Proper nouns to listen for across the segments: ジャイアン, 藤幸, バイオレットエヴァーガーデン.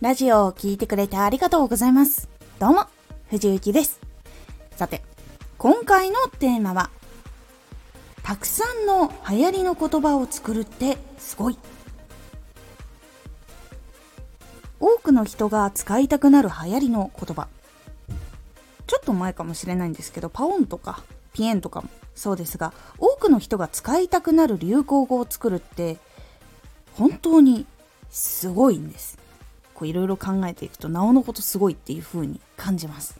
ラジオを聞いてくれてありがとうございます。どうも、藤幸です。さて、今回のテーマは、たくさんの流行りの言葉を作るってすごい。多くの人が使いたくなる流行りの言葉。ちょっと前かもしれないんですけど、パオンとかピエンとかもそうですが、多くの人が使いたくなる流行語を作るって本当にすごいんです。いろいろ考えていくとなおのことすごいっていう風に感じます。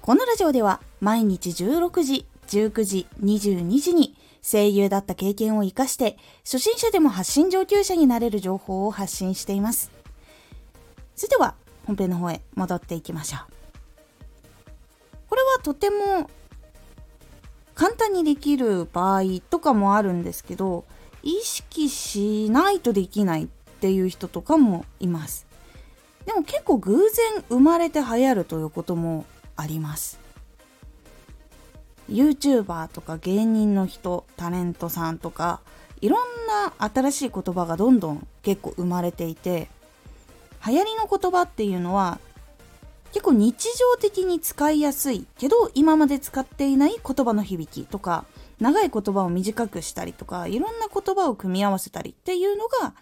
このラジオでは毎日16時、19時、22時に声優だった経験を生かして初心者でも発信上級者になれる情報を発信しています。それでは本編の方へ戻っていきましょう。これはとても簡単にできる場合とかもあるんですけど、意識しないとできないっていう人とかもいます。でも結構偶然生まれて流行るということもあります。 YouTuber とか芸人の人、タレントさんとかいろんな新しい言葉がどんどん結構生まれていて、流行りの言葉っていうのは結構日常的に使いやすいけど今まで使っていない言葉の響きとか、長い言葉を短くしたりとか、いろんな言葉を組み合わせたりっていうのが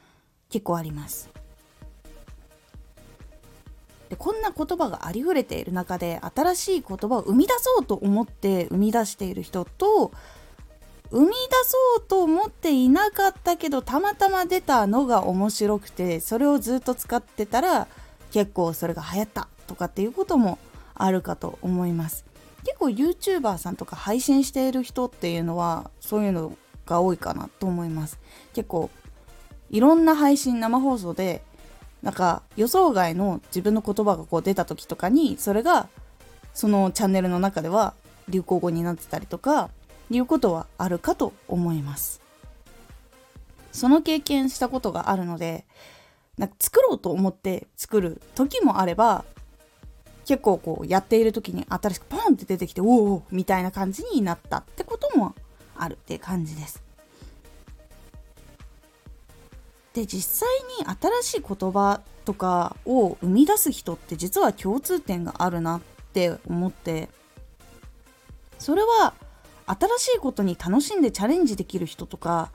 結構あります。で、こんな言葉がありふれている中で新しい言葉を生み出そうと思って生み出している人と、生み出そうと思っていなかったけどたまたま出たのが面白くてそれをずっと使ってたら結構それが流行ったとかっていうこともあるかと思います。結構 YouTuber さんとか配信している人っていうのはそういうのが多いかなと思います。結構いろんな配信、生放送でなんか予想外の自分の言葉がこう出た時とかにそれがそのチャンネルの中では流行語になってたりとかいうことはあるかと思います。その経験したことがあるので、なんか作ろうと思って作る時もあれば、結構こうやっている時に新しくポンって出てきておおみたいな感じになったってこともあるっていう感じです。で、実際に新しい言葉とかを生み出す人って実は共通点があるなって思って、それは新しいことに楽しんでチャレンジできる人とか、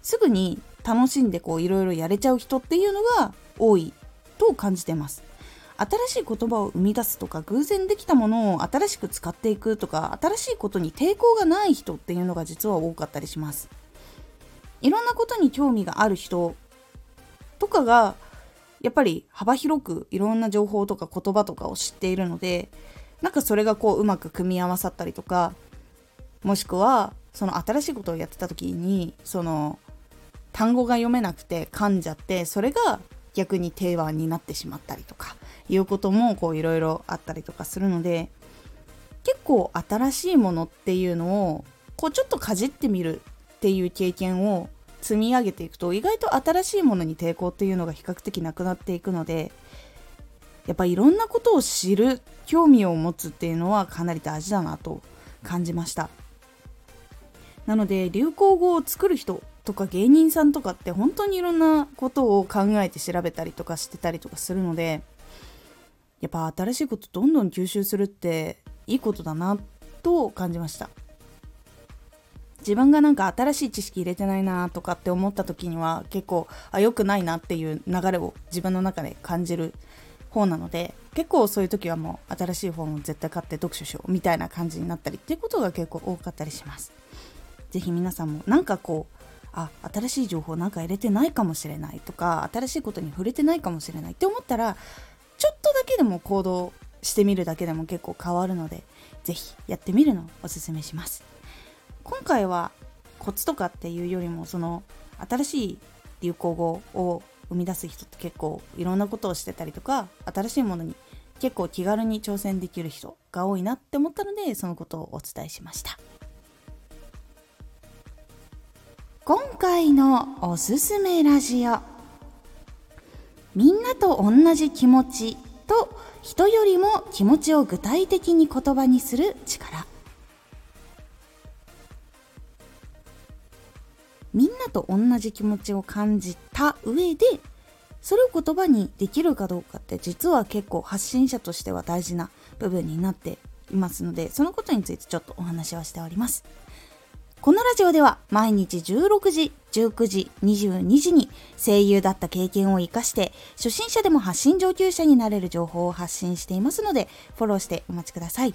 すぐに楽しんでこういろいろやれちゃう人っていうのが多いと感じてます。新しい言葉を生み出すとか、偶然できたものを新しく使っていくとか、新しいことに抵抗がない人っていうのが実は多かったりします。いろんなことに興味がある人とかがやっぱり幅広くいろんな情報とか言葉とかを知っているので、なんかそれがこううまく組み合わさったりとか、もしくはその新しいことをやってた時にその単語が読めなくて噛んじゃって、それが逆に定番になってしまったりとかいうこともこういろいろあったりとかするので、結構新しいものっていうのをこうちょっとかじってみるっていう経験を積み上げていくと、意外と新しいものに抵抗っていうのが比較的なくなっていくので、やっぱいろんなことを知る、興味を持つっていうのはかなり大事だなと感じました。なので流行語を作る人とか芸人さんとかって本当にいろんなことを考えて調べたりとかしてたりとかするので、やっぱ新しいことどんどん吸収するっていいことだなと感じました。自分がなんか新しい知識入れてないなとかって思った時には結構良くないなっていう流れを自分の中で感じる方なので、結構そういう時はもう新しい本を絶対買って読書しようみたいな感じになったりっていうことが結構多かったりします。ぜひ皆さんもなんかこう新しい情報なんか入れてないかもしれないとか、新しいことに触れてないかもしれないって思ったら、ちょっとだけでも行動してみるだけでも結構変わるので、ぜひやってみるのをおすすめします。今回はコツとかっていうよりも、その新しい流行語を生み出す人って結構いろんなことをしてたりとか、新しいものに結構気軽に挑戦できる人が多いなって思ったので、そのことをお伝えしました。今回のおすすめラジオ、みんなと同じ気持ちと人よりも気持ちを具体的に言葉にする力。みんなと同じ気持ちを感じた上でそれを言葉にできるかどうかって実は結構発信者としては大事な部分になっていますので、そのことについてちょっとお話はしております。このラジオでは毎日16時、19時、22時に声優だった経験を生かして初心者でも発信上級者になれる情報を発信していますので、フォローしてお待ちください。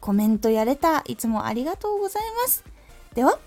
コメントやレターいつもありがとうございます。では